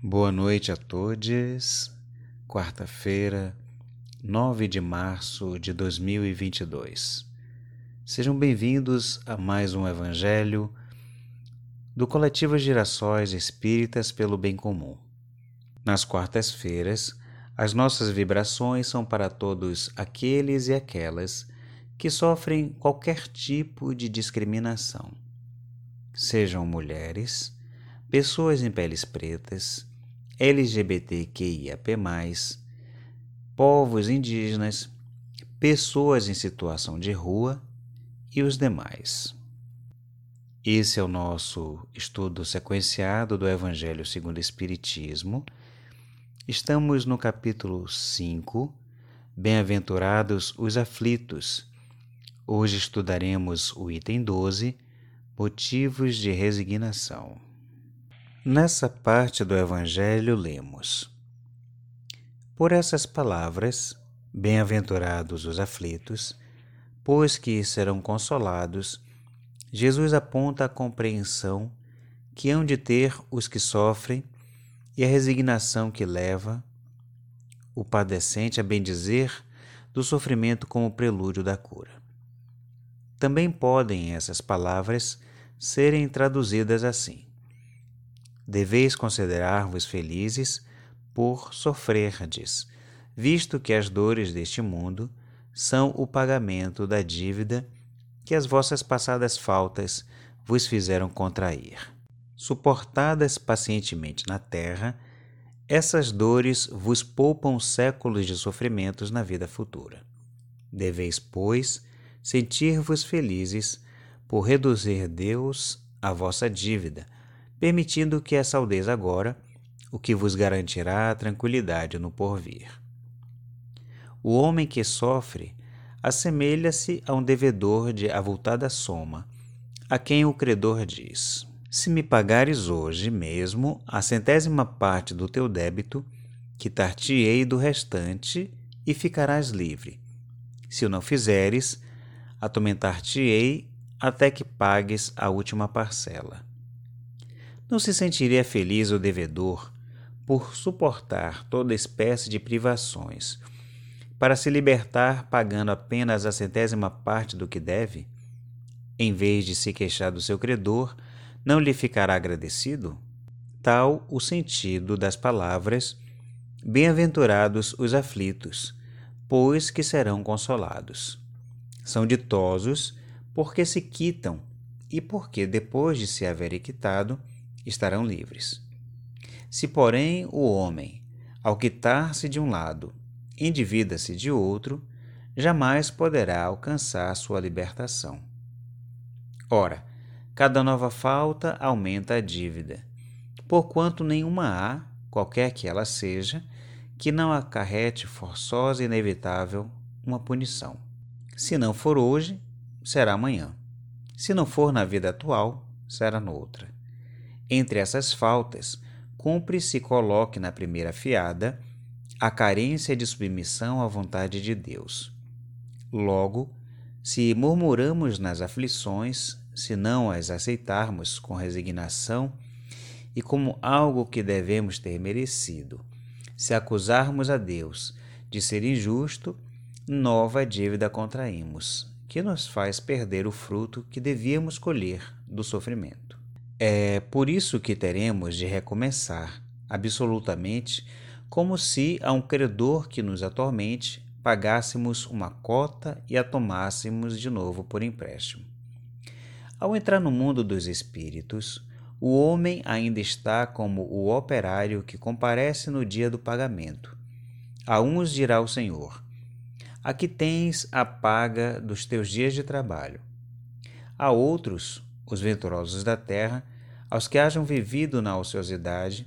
Boa noite a todos, quarta-feira, 9 de março de 2022. Sejam bem-vindos a mais um Evangelho do Coletivo Giraçóis Espíritas pelo Bem Comum. Nas quartas-feiras, as nossas vibrações são para todos aqueles e aquelas que sofrem qualquer tipo de discriminação, sejam mulheres, pessoas em peles pretas, LGBTQIAP+, povos indígenas, pessoas em situação de rua e os demais. Esse é o nosso estudo sequenciado do Evangelho segundo o Espiritismo. Estamos no capítulo 5, Bem-aventurados os aflitos. Hoje estudaremos o item 12, Motivos de resignação. Nessa parte do Evangelho lemos: Por essas palavras, bem-aventurados os aflitos, pois que serão consolados, Jesus aponta a compreensão que hão de ter os que sofrem e a resignação que leva o padecente a bendizer do sofrimento como prelúdio da cura. Também podem essas palavras serem traduzidas assim: Deveis considerar-vos felizes por sofrerdes, visto que as dores deste mundo são o pagamento da dívida que as vossas passadas faltas vos fizeram contrair. Suportadas pacientemente na terra, essas dores vos poupam séculos de sofrimentos na vida futura. Deveis, pois, sentir-vos felizes por reduzir Deus à vossa dívida, permitindo que a saudeis agora, o que vos garantirá a tranquilidade no porvir. O homem que sofre assemelha-se a um devedor de avultada soma, a quem o credor diz: se me pagares hoje mesmo a 100ª parte do teu débito, quitar-te-ei do restante e ficarás livre. Se o não fizeres, atormentar-te-ei até que pagues a última parcela. Não se sentiria feliz o devedor por suportar toda espécie de privações, para se libertar pagando apenas a 100ª parte do que deve? Em vez de se queixar do seu credor, não lhe ficará agradecido? Tal o sentido das palavras: bem-aventurados os aflitos, pois que serão consolados. São ditosos porque se quitam e porque, depois de se haverem quitado, estarão livres. Se, porém, o homem, ao quitar-se de um lado, endivida-se de outro, jamais poderá alcançar sua libertação. Ora, cada nova falta aumenta a dívida, porquanto nenhuma há, qualquer que ela seja, que não acarrete forçosa e inevitável uma punição. Se não for hoje, será amanhã. Se não for na vida atual, será noutra. Entre essas faltas, cumpre se coloque na primeira fiada a carência de submissão à vontade de Deus. Logo, se murmuramos nas aflições, se não as aceitarmos com resignação e como algo que devemos ter merecido, se acusarmos a Deus de ser injusto, nova dívida contraímos, que nos faz perder o fruto que devíamos colher do sofrimento. É por isso que teremos de recomeçar, absolutamente, como se a um credor que nos atormente pagássemos uma cota e a tomássemos de novo por empréstimo. Ao entrar no mundo dos espíritos, o homem ainda está como o operário que comparece no dia do pagamento. A uns dirá o Senhor: aqui tens a paga dos teus dias de trabalho. A outros, os venturosos da terra, aos que hajam vivido na ociosidade,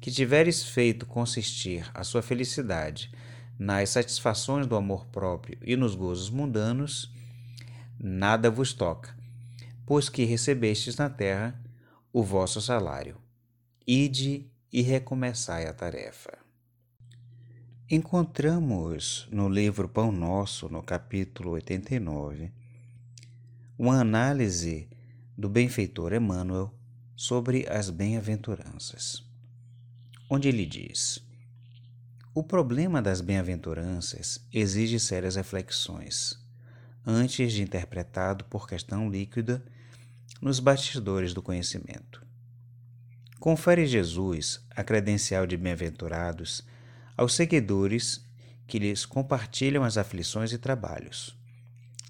que tiveres feito consistir a sua felicidade nas satisfações do amor próprio e nos gozos mundanos, nada vos toca, pois que recebestes na terra o vosso salário. Ide e recomeçai a tarefa. Encontramos no livro Pão Nosso, no capítulo 89, uma análise do benfeitor Emmanuel sobre as bem-aventuranças. onde ele diz: o problema das bem-aventuranças exige sérias reflexões, antes de interpretado por questão líquida nos bastidores do conhecimento. Confere Jesus a credencial de bem-aventurados aos seguidores que lhes compartilham as aflições e trabalhos.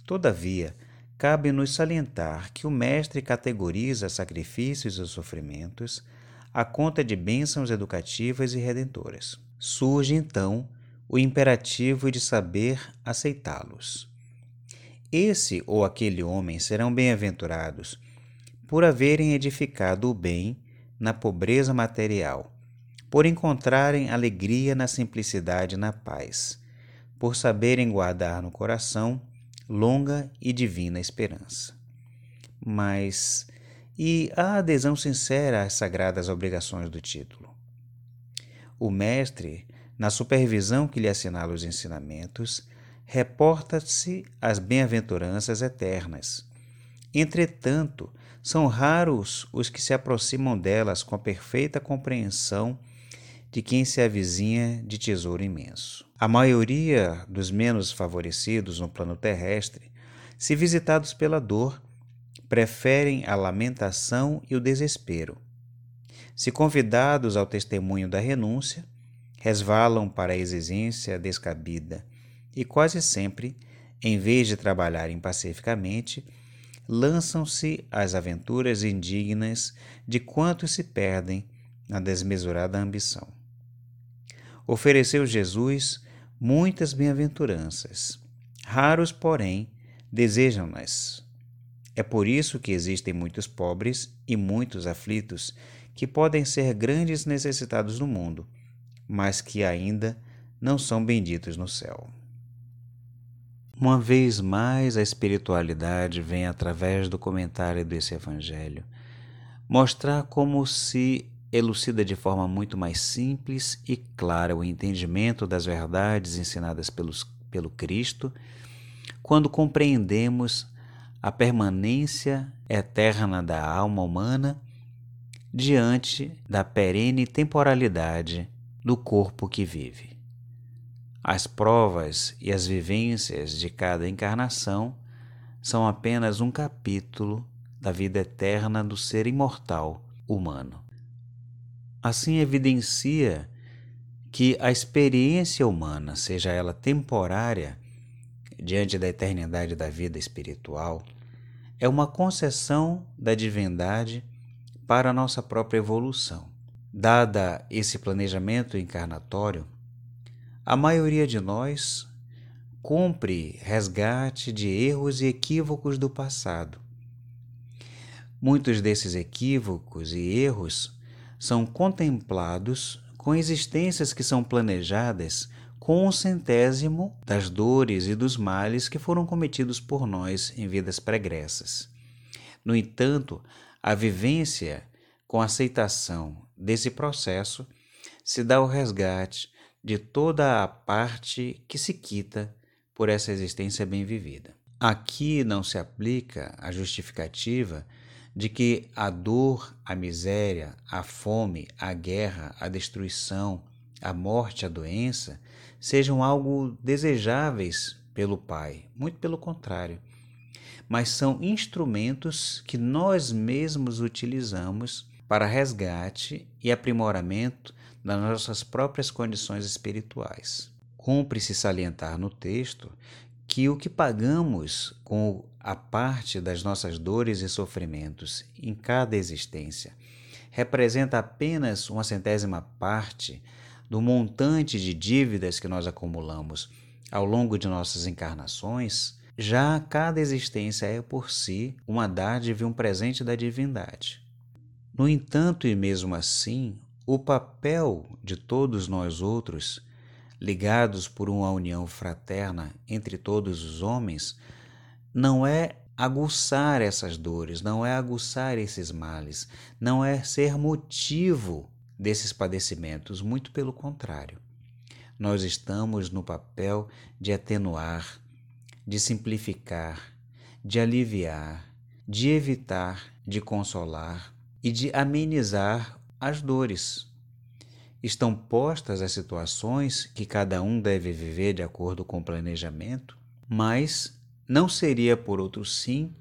Todavia, cabe-nos salientar que o Mestre categoriza sacrifícios e sofrimentos à conta de bênçãos educativas e redentoras. Surge, então, o imperativo de saber aceitá-los. Esse ou aquele homem serão bem-aventurados por haverem edificado o bem na pobreza material, por encontrarem alegria na simplicidade e na paz, por saberem guardar no coração longa e divina esperança. Mas, e a adesão sincera às sagradas obrigações do título? O mestre, na supervisão que lhe assinala os ensinamentos, reporta-se às bem-aventuranças eternas. Entretanto, são raros os que se aproximam delas com a perfeita compreensão de quem se avizinha de tesouro imenso. A maioria dos menos favorecidos no plano terrestre, se visitados pela dor, preferem a lamentação e o desespero. Se convidados ao testemunho da renúncia, resvalam para a exigência descabida e quase sempre, em vez de trabalharem pacificamente, lançam-se às aventuras indignas de quantos se perdem na desmesurada ambição. Ofereceu Jesus muitas bem-aventuranças. Raros, porém, desejam-nas. É por isso que existem muitos pobres e muitos aflitos que podem ser grandes necessitados no mundo, mas que ainda não são benditos no céu. Uma vez mais, a espiritualidade vem, através do comentário desse Evangelho, mostrar como se elucida de forma muito mais simples e clara o entendimento das verdades ensinadas pelo Cristo, quando compreendemos a permanência eterna da alma humana diante da perene temporalidade do corpo que vive. As provas e as vivências de cada encarnação são apenas um capítulo da vida eterna do ser imortal humano. Assim, evidencia que a experiência humana, seja ela temporária, diante da eternidade da vida espiritual, é uma concessão da divindade para a nossa própria evolução. Dada esse planejamento encarnatório, a maioria de nós cumpre resgate de erros e equívocos do passado. Muitos desses equívocos e erros são contemplados com existências que são planejadas com um centésimo das dores e dos males que foram cometidos por nós em vidas pregressas. No entanto, a vivência com aceitação desse processo se dá o resgate de toda a parte que se quita por essa existência bem vivida. Aqui não se aplica a justificativa de que a dor, a miséria, a fome, a guerra, a destruição, a morte, a doença, sejam algo desejáveis pelo Pai, muito pelo contrário, mas são instrumentos que nós mesmos utilizamos para resgate e aprimoramento das nossas próprias condições espirituais. Cumpre-se salientar no texto que o que pagamos com a parte das nossas dores e sofrimentos em cada existência representa apenas 1/100ª parte do montante de dívidas que nós acumulamos ao longo de nossas encarnações, já cada existência é por si uma dádiva e um presente da divindade. No entanto, e mesmo assim, o papel de todos nós outros, ligados por uma união fraterna entre todos os homens, não é aguçar essas dores, não é aguçar esses males, não é ser motivo desses padecimentos, muito pelo contrário. Nós estamos no papel de atenuar, de simplificar, de aliviar, de evitar, de consolar e de amenizar as dores, estão postas as situações que cada um deve viver de acordo com o planejamento, mas não seria por outro sim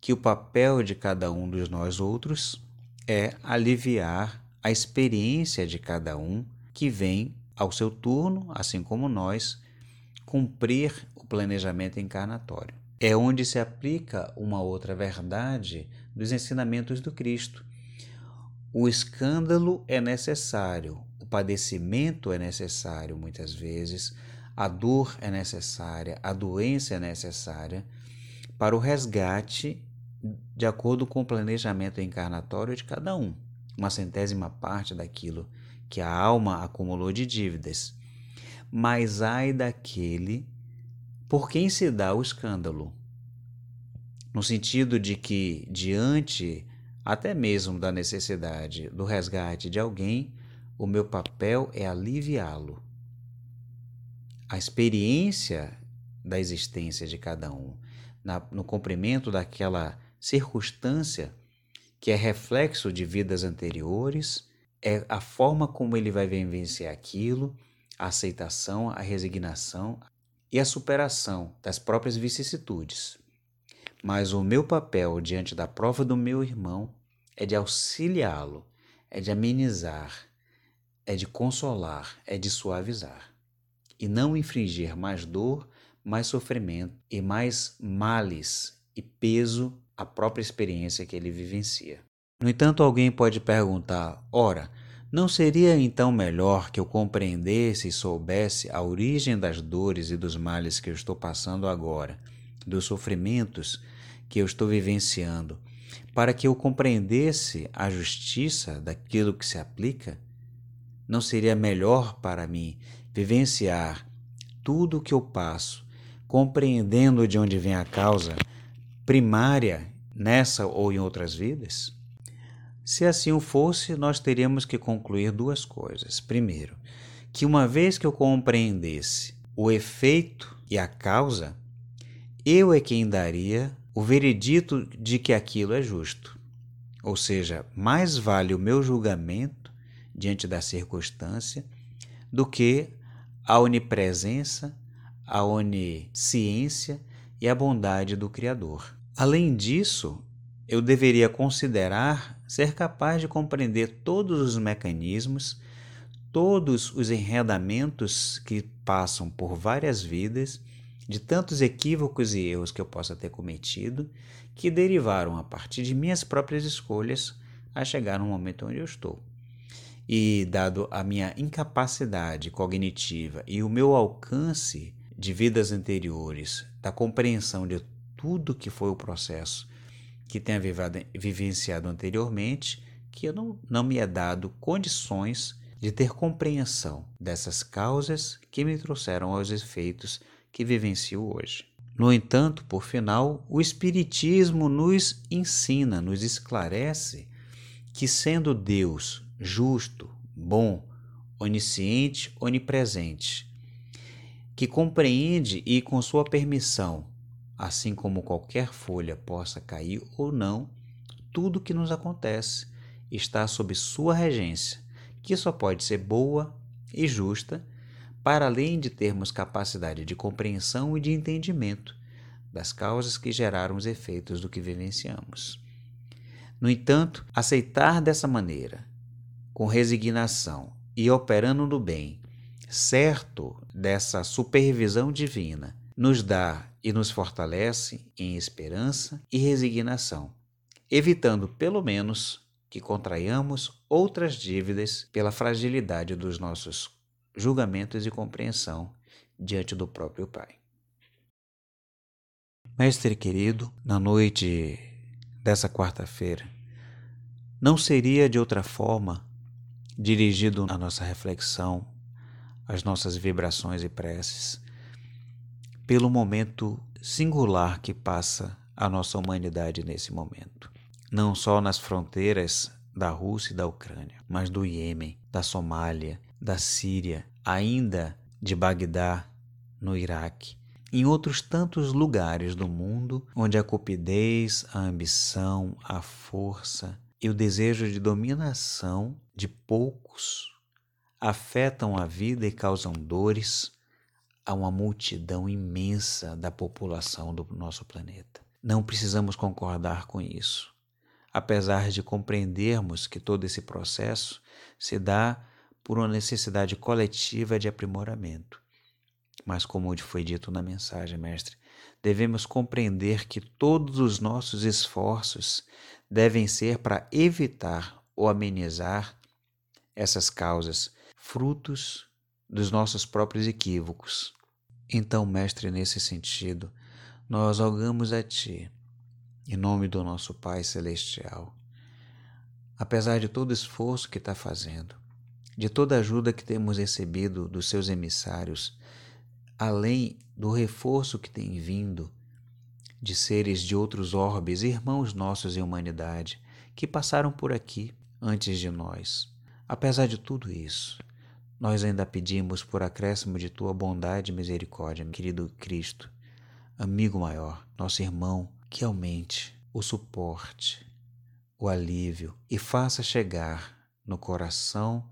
que o papel de cada um dos nós outros é aliviar a experiência de cada um que vem ao seu turno, assim como nós, cumprir o planejamento encarnatório. É onde se aplica uma outra verdade dos ensinamentos do Cristo. O escândalo é necessário, o padecimento é necessário muitas vezes, a dor é necessária, a doença é necessária para o resgate de acordo com o planejamento encarnatório de cada um, 1/100ª parte daquilo que a alma acumulou de dívidas. Mas ai daquele por quem se dá o escândalo, no sentido de que diante até mesmo da necessidade do resgate de alguém, o meu papel é aliviá-lo. A experiência da existência de cada um, no cumprimento daquela circunstância que é reflexo de vidas anteriores, é a forma como ele vai vencer aquilo, a aceitação, a resignação e a superação das próprias vicissitudes. Mas o meu papel diante da prova do meu irmão é de auxiliá-lo, é de amenizar, é de consolar, é de suavizar. E não infringir mais dor, mais sofrimento e mais males e peso à própria experiência que ele vivencia. No entanto, alguém pode perguntar, ora, não seria então melhor que eu compreendesse e soubesse a origem das dores e dos males que eu estou passando agora, dos sofrimentos que eu estou vivenciando, para que eu compreendesse a justiça daquilo que se aplica? Não seria melhor para mim vivenciar tudo o que eu passo, compreendendo de onde vem a causa primária nessa ou em outras vidas? Se assim o fosse, nós teríamos que concluir duas coisas. Primeiro, que uma vez que eu compreendesse o efeito e a causa, eu é quem daria o veredito de que aquilo é justo. Ou seja, mais vale o meu julgamento diante da circunstância do que a onipresença, a onisciência e a bondade do Criador. Além disso, eu deveria considerar ser capaz de compreender todos os mecanismos, todos os enredamentos que passam por várias vidas, de tantos equívocos e erros que eu possa ter cometido, que derivaram a partir de minhas próprias escolhas a chegar no momento onde eu estou. E dado a minha incapacidade cognitiva e o meu alcance de vidas anteriores, da compreensão de tudo que foi o processo que tenha vivenciado anteriormente, que eu não me é dado condições de ter compreensão dessas causas que me trouxeram aos efeitos que vivencio hoje. No entanto, por final, o Espiritismo nos ensina, nos esclarece que, sendo Deus justo, bom, onisciente, onipresente, que compreende e, com sua permissão, assim como qualquer folha possa cair ou não, tudo que nos acontece está sob sua regência, que só pode ser boa e justa, para além de termos capacidade de compreensão e de entendimento das causas que geraram os efeitos do que vivenciamos. No entanto, aceitar dessa maneira, com resignação e operando no bem, certo dessa supervisão divina, nos dá e nos fortalece em esperança e resignação, evitando, pelo menos, que contraiamos outras dívidas pela fragilidade dos nossos corpos, julgamentos e compreensão diante do próprio Pai. Mestre querido, na noite dessa quarta-feira, não seria de outra forma dirigido a nossa reflexão, as nossas vibrações e preces, pelo momento singular que passa a nossa humanidade nesse momento, não só nas fronteiras da Rússia e da Ucrânia, mas do Iêmen, da Somália, da Síria, ainda de Bagdá, no Iraque, em outros tantos lugares do mundo onde a cupidez, a ambição, a força e o desejo de dominação de poucos afetam a vida e causam dores a uma multidão imensa da população do nosso planeta. Não precisamos concordar com isso, apesar de compreendermos que todo esse processo se dá por uma necessidade coletiva de aprimoramento. Mas, como foi dito na mensagem, mestre, devemos compreender que todos os nossos esforços devem ser para evitar ou amenizar essas causas, frutos dos nossos próprios equívocos. Então, mestre, nesse sentido, nós rogamos a Ti, em nome do nosso Pai Celestial, apesar de todo o esforço que está fazendo, de toda a ajuda que temos recebido dos seus emissários, além do reforço que tem vindo de seres de outros orbes, irmãos nossos em humanidade, que passaram por aqui antes de nós. Apesar de tudo isso, nós ainda pedimos por acréscimo de Tua bondade e misericórdia, querido Cristo, amigo maior, nosso irmão, que aumente o suporte, o alívio e faça chegar no coração,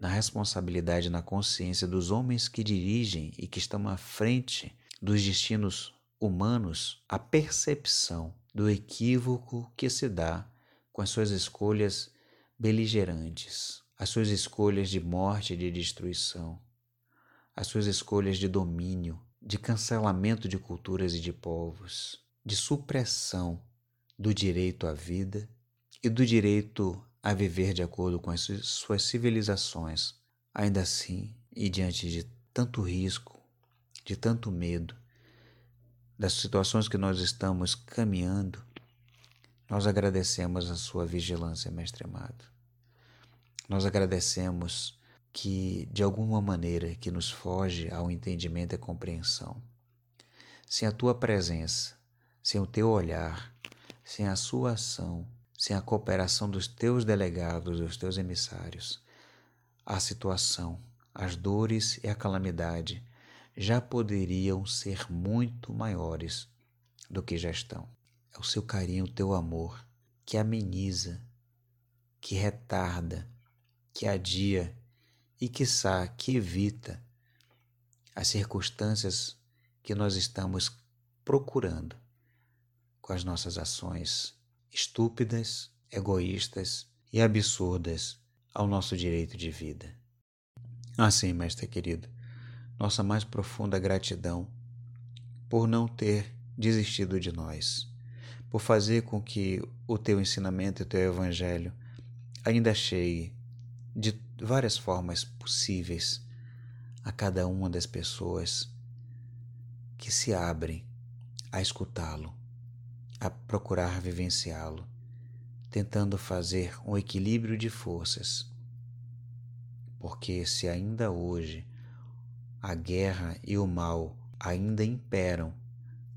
na responsabilidade e na consciência dos homens que dirigem e que estão à frente dos destinos humanos, a percepção do equívoco que se dá com as suas escolhas beligerantes, as suas escolhas de morte e de destruição, as suas escolhas de domínio, de cancelamento de culturas e de povos, de supressão do direito à vida e do direito a viver de acordo com as suas civilizações. Ainda assim, e diante de tanto risco, de tanto medo, das situações que nós estamos caminhando, nós agradecemos a Sua vigilância, mestre amado. Nós agradecemos que, de alguma maneira, que nos foge ao entendimento e compreensão, sem a Tua presença, sem o Teu olhar, sem a Sua ação, sem a cooperação dos Teus delegados, dos Teus emissários, a situação, as dores e a calamidade já poderiam ser muito maiores do que já estão. É o Seu carinho, o Teu amor, que ameniza, que retarda, que adia e, quiçá, que evita as circunstâncias que nós estamos procurando com as nossas ações estúpidas, egoístas e absurdas ao nosso direito de vida. Assim, mestre querido, nossa mais profunda gratidão por não ter desistido de nós, por fazer com que o Teu ensinamento e o Teu Evangelho ainda chegue de várias formas possíveis a cada uma das pessoas que se abrem a escutá-lo, a procurar vivenciá-lo, tentando fazer um equilíbrio de forças. Porque se ainda hoje a guerra e o mal ainda imperam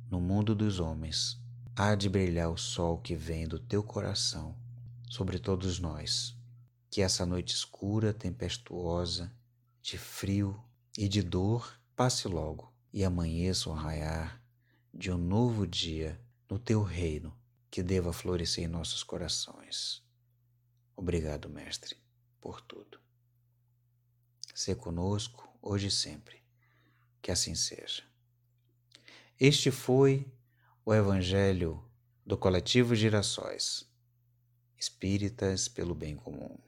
no mundo dos homens, há de brilhar o sol que vem do Teu coração sobre todos nós. Que essa noite escura, tempestuosa, de frio e de dor, passe logo e amanheça o raiar de um novo dia no Teu reino, que deva florescer em nossos corações. Obrigado, mestre, por tudo. Sê conosco, hoje e sempre. Que assim seja. Este foi o Evangelho do Coletivo Giraçóis Espíritas pelo Bem Comum.